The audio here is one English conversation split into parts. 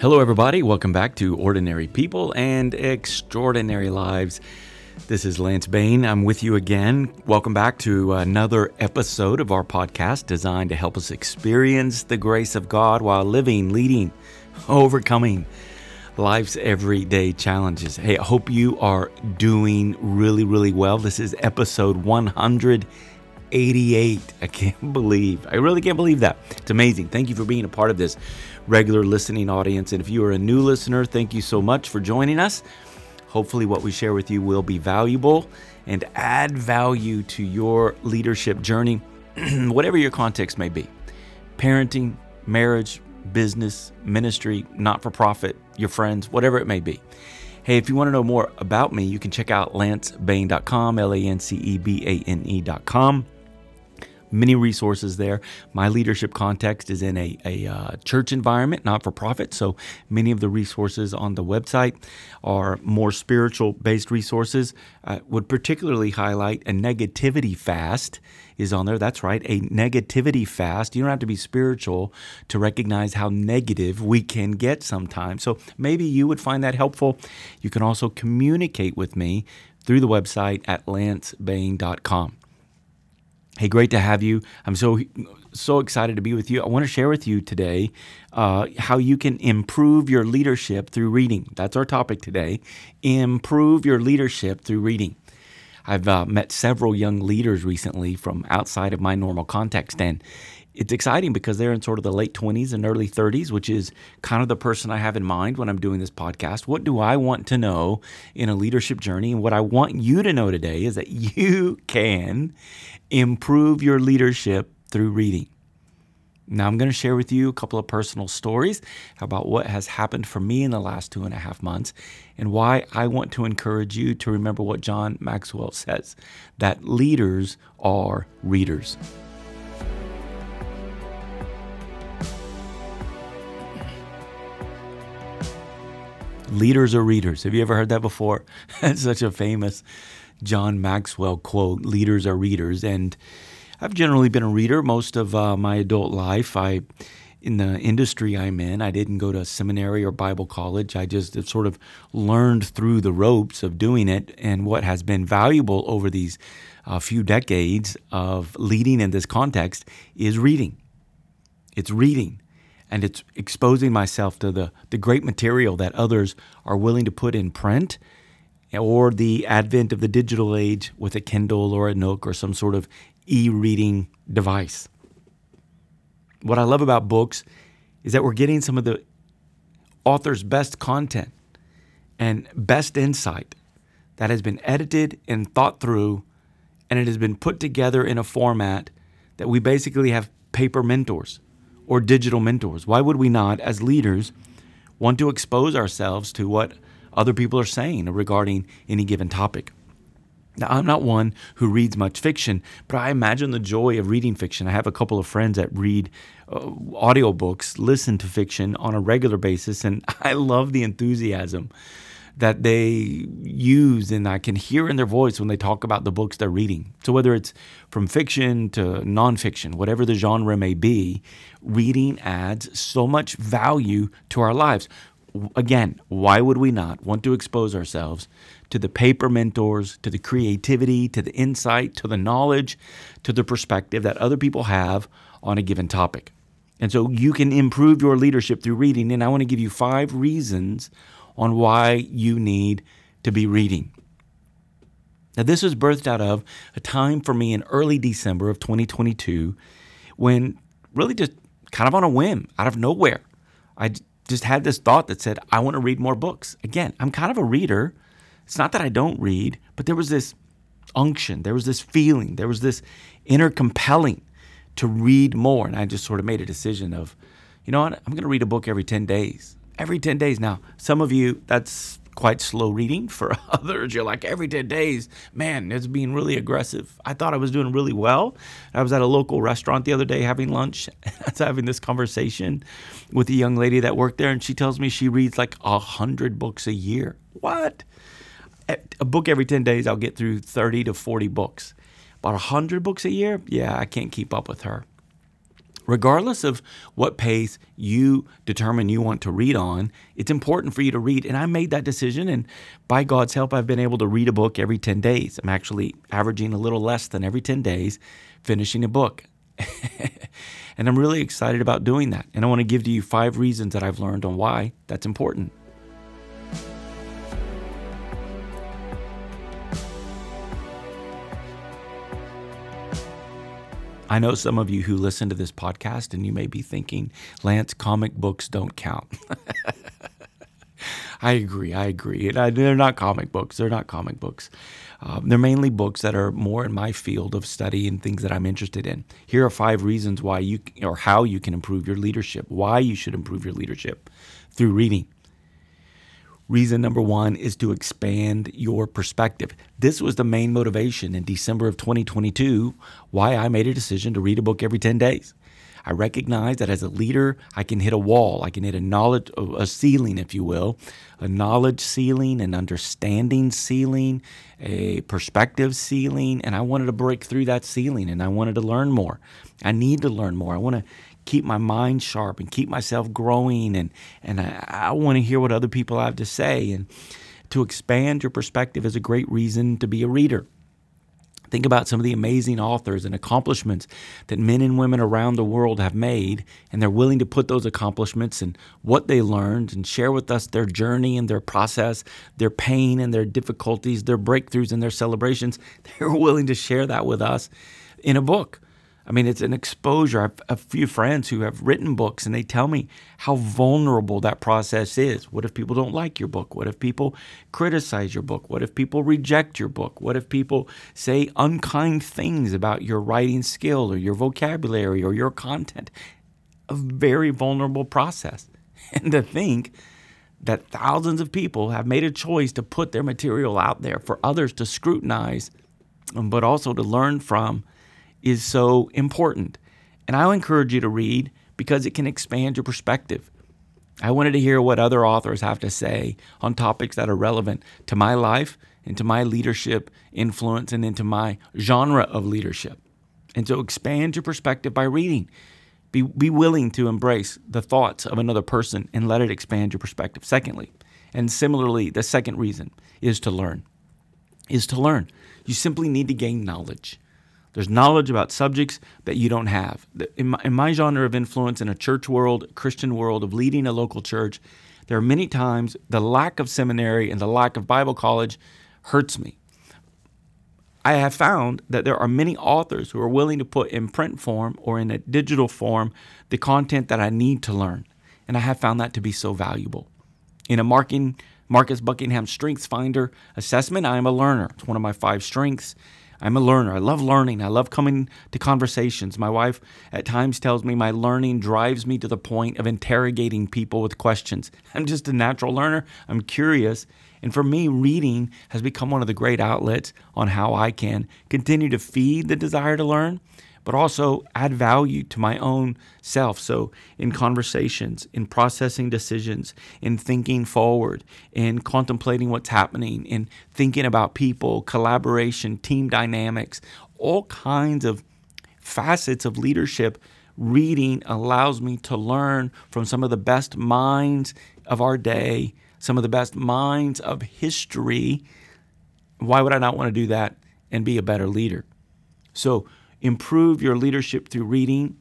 Hello everybody, welcome back to Ordinary People and Extraordinary Lives. This is Lance Bain. I'm with you again. Welcome back to another episode of our podcast designed to help us experience the grace of God while living, leading, overcoming life's everyday challenges. Hey, I hope you are doing really, really well. This is episode 188. I really can't believe that. It's amazing. Thank you for being a part of this regular listening audience. And if you are a new listener, thank you so much for joining us. Hopefully what we share with you will be valuable and add value to your leadership journey, whatever your context may be. Parenting, marriage, business, ministry, not-for-profit, your friends, whatever it may be. Hey, if you want to know more about me, you can check out LanceBane.com, LanceBane.com. Many resources there. My leadership context is in a church environment, not-for-profit, so many of the resources on the website are more spiritual-based resources. I would particularly highlight a negativity fast is on there. That's right, a negativity fast. You don't have to be spiritual to recognize how negative we can get sometimes, so maybe you would find that helpful. You can also communicate with me through the website at LanceBane.com. Hey, great to have you. I'm so excited to be with you. I want to share with you today how you can improve your leadership through reading. That's our topic today, improve your leadership through reading. I've met several young leaders recently from outside of my normal context, and it's exciting because they're in sort of the late 20s and early 30s, which is kind of the person I have in mind when I'm doing this podcast. What do I want to know in a leadership journey? And what I want you to know today is that you can improve your leadership through reading. Now, I'm going to share with you a couple of personal stories about what has happened for me in the last 2.5 months and why I want to encourage you to remember what John Maxwell says, that leaders are readers. Leaders are readers. Have you ever heard that before? That's such a famous John Maxwell quote, leaders are readers. And I've generally been a reader most of my adult life. In the industry I'm in, I didn't go to seminary or Bible college. I just sort of learned through the ropes of doing it. And what has been valuable over these few decades of leading in this context is reading. It's reading. And it's exposing myself to the great material that others are willing to put in print, or the advent of the digital age with a Kindle or a Nook or some sort of e-reading device. What I love about books is that we're getting some of the author's best content and best insight that has been edited and thought through, and it has been put together in a format that we basically have paper mentors or digital mentors. Why would we not, as leaders, want to expose ourselves to what other people are saying regarding any given topic? Now, I'm not one who reads much fiction, but I imagine the joy of reading fiction. I have a couple of friends that read audiobooks, listen to fiction on a regular basis, and I love the enthusiasm that they use, and I can hear in their voice when they talk about the books they're reading. So whether it's from fiction to nonfiction, whatever the genre may be, reading adds so much value to our lives. Again, why would we not want to expose ourselves to the paper mentors, to the creativity, to the insight, to the knowledge, to the perspective that other people have on a given topic? And so you can improve your leadership through reading, and I want to give you 5 reasons on why you need to be reading. Now, this was birthed out of a time for me in early December of 2022 when really just kind of on a whim, out of nowhere, I just had this thought that said, I want to read more books. Again, I'm kind of a reader. It's not that I don't read, but there was this unction, there was this feeling, there was this inner compelling to read more. And I just sort of made a decision of, you know what, I'm going to read a book every 10 days. Every 10 days. Now, some of you, that's quite slow reading. For others, you're like, every 10 days, man, it's being really aggressive. I thought I was doing really well. I was at a local restaurant the other day having lunch, and I was having this conversation with a young lady that worked there, and she tells me she reads like 100 books a year. What? A book every 10 days, I'll get through 30 to 40 books. About 100 books a year? Yeah, I can't keep up with her. regardless of what pace you determine you want to read on, it's important for you to read. And I made that decision, and by God's help, I've been able to read a book every 10 days. I'm actually averaging a little less than every 10 days, finishing a book. And I'm really excited about doing that. And I want to give to you 5 reasons that I've learned on why that's important. I know some of you who listen to this podcast and you may be thinking, Lance, comic books don't count. I agree. They're not comic books. They're mainly books that are more in my field of study and things that I'm interested in. Here are 5 reasons why you or how you can improve your leadership, why you should improve your leadership through reading. Reason number 1 is to expand your perspective. This was the main motivation in December of 2022, why I made a decision to read a book every 10 days. I recognize that as a leader, I can hit a wall. I can hit a ceiling, if you will, a knowledge ceiling, an understanding ceiling, a perspective ceiling, and I wanted to break through that ceiling, and I wanted to learn more. I need to learn more. I want to keep my mind sharp and keep myself growing, and I want to hear what other people have to say. And to expand your perspective is a great reason to be a reader. Think about some of the amazing authors and accomplishments that men and women around the world have made, and they're willing to put those accomplishments and what they learned and share with us their journey and their process, their pain and their difficulties, their breakthroughs and their celebrations. They're willing to share that with us in a book. I mean, it's an exposure. I have a few friends who have written books, and they tell me how vulnerable that process is. What if people don't like your book? What if people criticize your book? What if people reject your book? What if people say unkind things about your writing skill or your vocabulary or your content? A very vulnerable process. And to think that thousands of people have made a choice to put their material out there for others to scrutinize, but also to learn from, is so important. And I'll encourage you to read because it can expand your perspective. I wanted to hear what other authors have to say on topics that are relevant to my life and to my leadership influence and into my genre of leadership. And so expand your perspective by reading. Be willing to embrace the thoughts of another person and let it expand your perspective. Secondly, and similarly, the second reason is to learn. You simply need to gain knowledge. There's knowledge about subjects that you don't have. In my genre of influence in a church world, Christian world, of leading a local church, there are many times the lack of seminary and the lack of Bible college hurts me. I have found that there are many authors who are willing to put in print form or in a digital form the content that I need to learn, and I have found that to be so valuable. In a Marcus Buckingham Strengths Finder assessment, I am a learner. It's one of my 5 strengths. I'm a learner. I love learning. I love coming to conversations. My wife at times tells me my learning drives me to the point of interrogating people with questions. I'm just a natural learner. I'm curious. And for me, reading has become one of the great outlets on how I can continue to feed the desire to learn, but also add value to my own self. So in conversations, in processing decisions, in thinking forward, in contemplating what's happening, in thinking about people, collaboration, team dynamics, all kinds of facets of leadership, reading allows me to learn from some of the best minds of our day, some of the best minds of history. Why would I not want to do that and be a better leader? So improve your leadership through reading.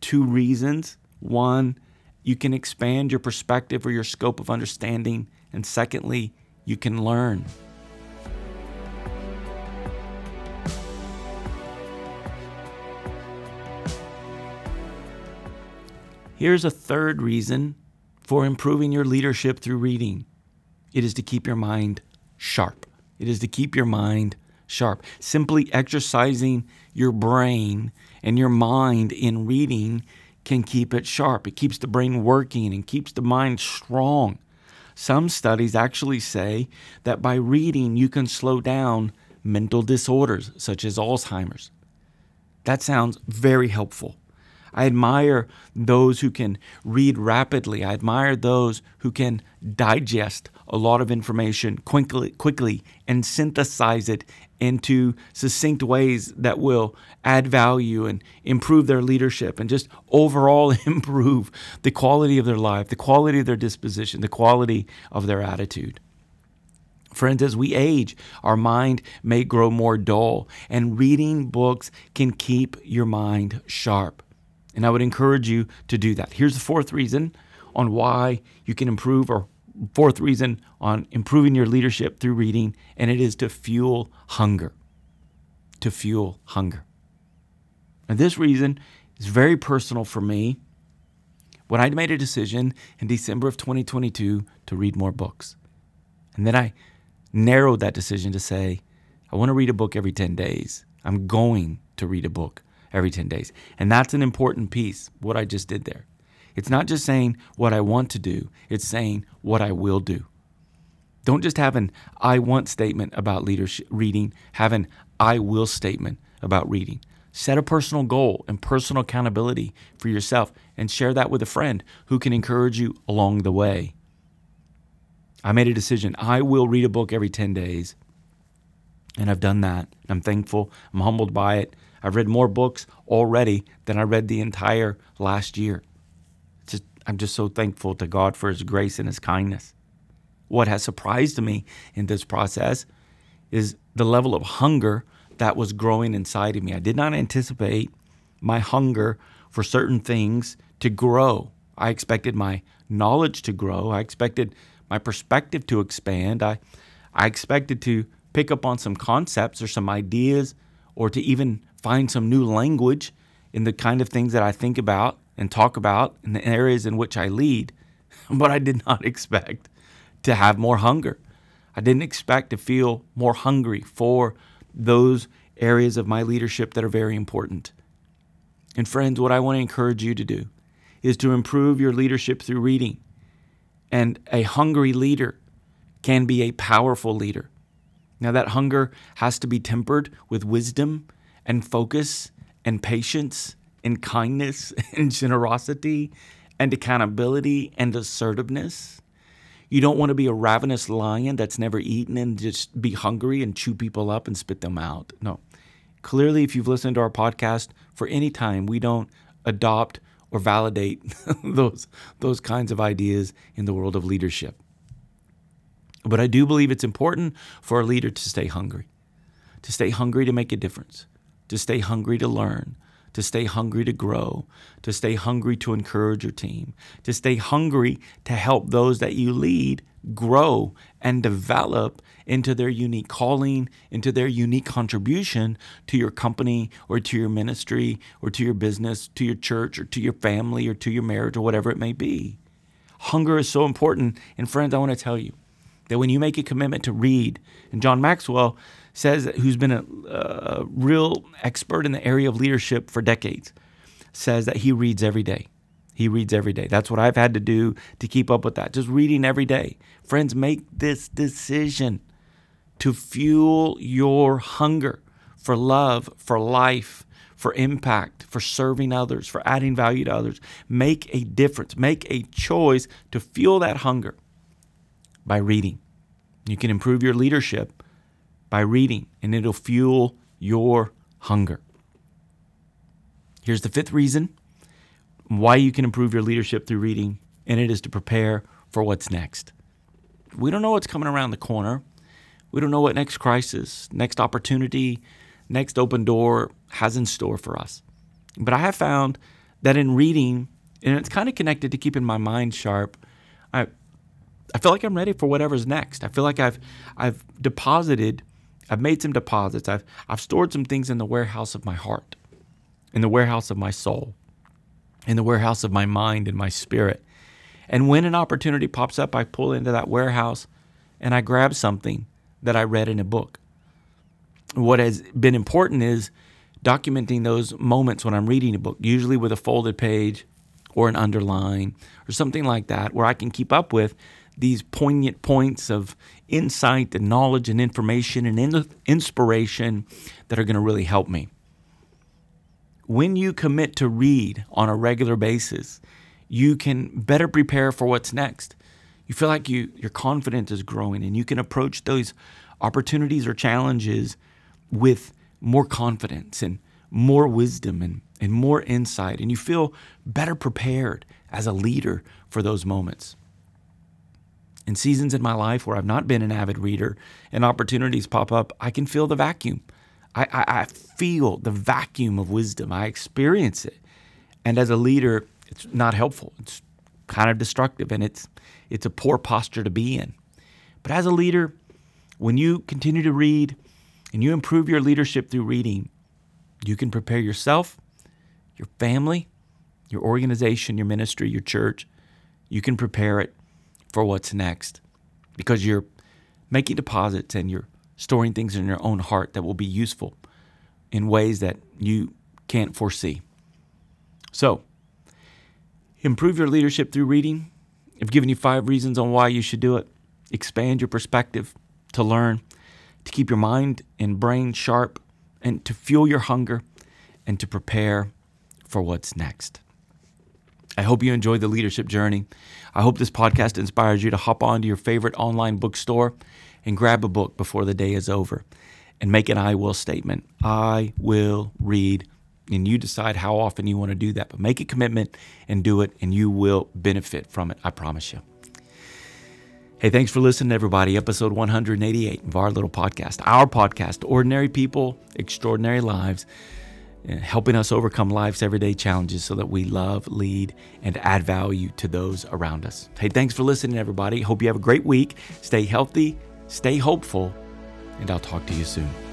2 reasons. 1, you can expand your perspective or your scope of understanding. And secondly, you can learn. Here's a third reason for improving your leadership through reading. It is to keep your mind sharp. Simply exercising your brain and your mind in reading can keep it sharp. It keeps the brain working and keeps the mind strong. Some studies actually say that by reading, you can slow down mental disorders such as Alzheimer's. That sounds very helpful. I admire those who can read rapidly. I admire those who can digest a lot of information quickly and synthesize it into succinct ways that will add value and improve their leadership and just overall improve the quality of their life, the quality of their disposition, the quality of their attitude. Friends, as we age, our mind may grow more dull, and reading books can keep your mind sharp. And I would encourage you to do that. Here's the fourth reason on why you can improve, or fourth reason on improving your leadership through reading, and it is to fuel hunger. To fuel hunger. And this reason is very personal for me. When I made a decision in December of 2022 to read more books, and then I narrowed that decision to say, I want to read a book every 10 days. I'm going to read a book every 10 days. And that's an important piece, what I just did there. It's not just saying what I want to do, it's saying what I will do. Don't just have an I want statement about leadership reading, have an I will statement about reading. Set a personal goal and personal accountability for yourself and share that with a friend who can encourage you along the way. I made a decision. I will read a book every 10 days. And I've done that. I'm thankful. I'm humbled by it. I've read more books already than I read the entire last year. I'm just so thankful to God for His grace and His kindness. What has surprised me in this process is the level of hunger that was growing inside of me. I did not anticipate my hunger for certain things to grow. I expected my knowledge to grow. I expected my perspective to expand. I expected to pick up on some concepts or some ideas, or to even find some new language in the kind of things that I think about and talk about in the areas in which I lead. But I did not expect to have more hunger. I didn't expect to feel more hungry for those areas of my leadership that are very important. And friends, what I want to encourage you to do is to improve your leadership through reading. And a hungry leader can be a powerful leader. Now, that hunger has to be tempered with wisdom and focus and patience and kindness and generosity and accountability and assertiveness. You don't want to be a ravenous lion that's never eaten and just be hungry and chew people up and spit them out. No. Clearly, if you've listened to our podcast for any time, we don't adopt or validate those kinds of ideas in the world of leadership. But I do believe it's important for a leader to stay hungry to make a difference, to stay hungry to learn, to stay hungry to grow, to stay hungry to encourage your team, to stay hungry to help those that you lead grow and develop into their unique calling, into their unique contribution to your company or to your ministry or to your business, to your church or to your family or to your marriage or whatever it may be. Hunger is so important. And friends, I want to tell you that when you make a commitment to read, and John Maxwell says, who's been a real expert in the area of leadership for decades, says that he reads every day. He reads every day. That's what I've had to do to keep up with that. Just reading every day. Friends, make this decision to fuel your hunger for love, for life, for impact, for serving others, for adding value to others. Make a difference. Make a choice to fuel that hunger by reading. You can improve your leadership by reading, and it'll fuel your hunger. Here's the fifth reason why you can improve your leadership through reading, and it is to prepare for what's next. We don't know what's coming around the corner. We don't know what next crisis, next opportunity, next open door has in store for us. But I have found that in reading, and it's kind of connected to keeping my mind sharp, I feel like I'm ready for whatever's next. I feel like I've made some deposits. I've stored some things in the warehouse of my heart, in the warehouse of my soul, in the warehouse of my mind and my spirit. And when an opportunity pops up, I pull into that warehouse and I grab something that I read in a book. What has been important is documenting those moments when I'm reading a book, usually with a folded page or an underline or something like that, where I can keep up with these poignant points of insight and knowledge and information and inspiration that are going to really help me. When you commit to read on a regular basis, you can better prepare for what's next. You feel like your confidence is growing and you can approach those opportunities or challenges with more confidence and more wisdom and more insight, and you feel better prepared as a leader for those moments. In seasons in my life where I've not been an avid reader and opportunities pop up, I can feel the vacuum. I feel the vacuum of wisdom. I experience it. And as a leader, it's not helpful. It's kind of destructive, and it's a poor posture to be in. But as a leader, when you continue to read and you improve your leadership through reading, you can prepare yourself, your family, your organization, your ministry, your church. You can prepare it for what's next because you're making deposits and you're storing things in your own heart that will be useful in ways that you can't foresee. So, improve your leadership through reading. I've given you 5 reasons on why you should do it. Expand your perspective to learn, to keep your mind and brain sharp, and to fuel your hunger, and to prepare for what's next. I hope you enjoyed the leadership journey. I hope this podcast inspires you to hop on to your favorite online bookstore and grab a book before the day is over and make an I will statement. I will read, and you decide how often you want to do that, but make a commitment and do it, and you will benefit from it, I promise you. Hey, thanks for listening, everybody. Episode 188 of our little podcast, Ordinary People, Extraordinary Lives, helping us overcome life's everyday challenges so that we love, lead, and add value to those around us. Hey, thanks for listening, everybody. Hope you have a great week. Stay healthy, stay hopeful, and I'll talk to you soon.